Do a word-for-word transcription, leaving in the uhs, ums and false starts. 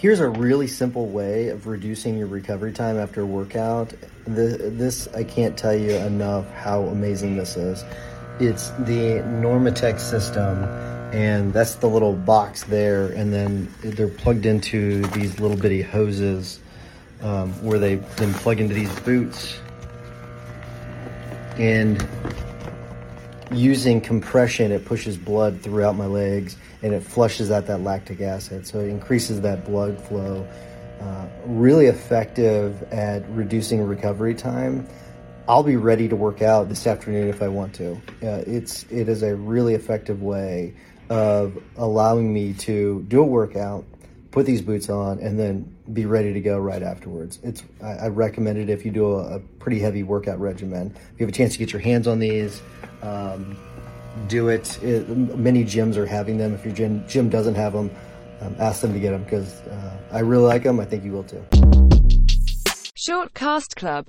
Here's a really simple way of reducing your recovery time after a workout. The, this, I can't tell you enough how amazing this is. It's the Normatec system, and that's the little box there, and then they're plugged into these little bitty hoses um, where they then plug into these boots. And using compression, it pushes blood throughout my legs and it flushes out that lactic acid. So it increases that blood flow. Uh, really effective at reducing recovery time. I'll be ready to work out this afternoon if I want to. Uh, it's, it is a really effective way of allowing me to do a workout, put these boots on, and then be ready to go right afterwards. It's I, I recommend it if you do a, a pretty heavy workout regimen. If you have a chance to get your hands on these, um, do it. it. Many gyms are having them. If your gym, gym doesn't have them, um, ask them to get them because uh, I really like them. I think you will too. Shortcast Club.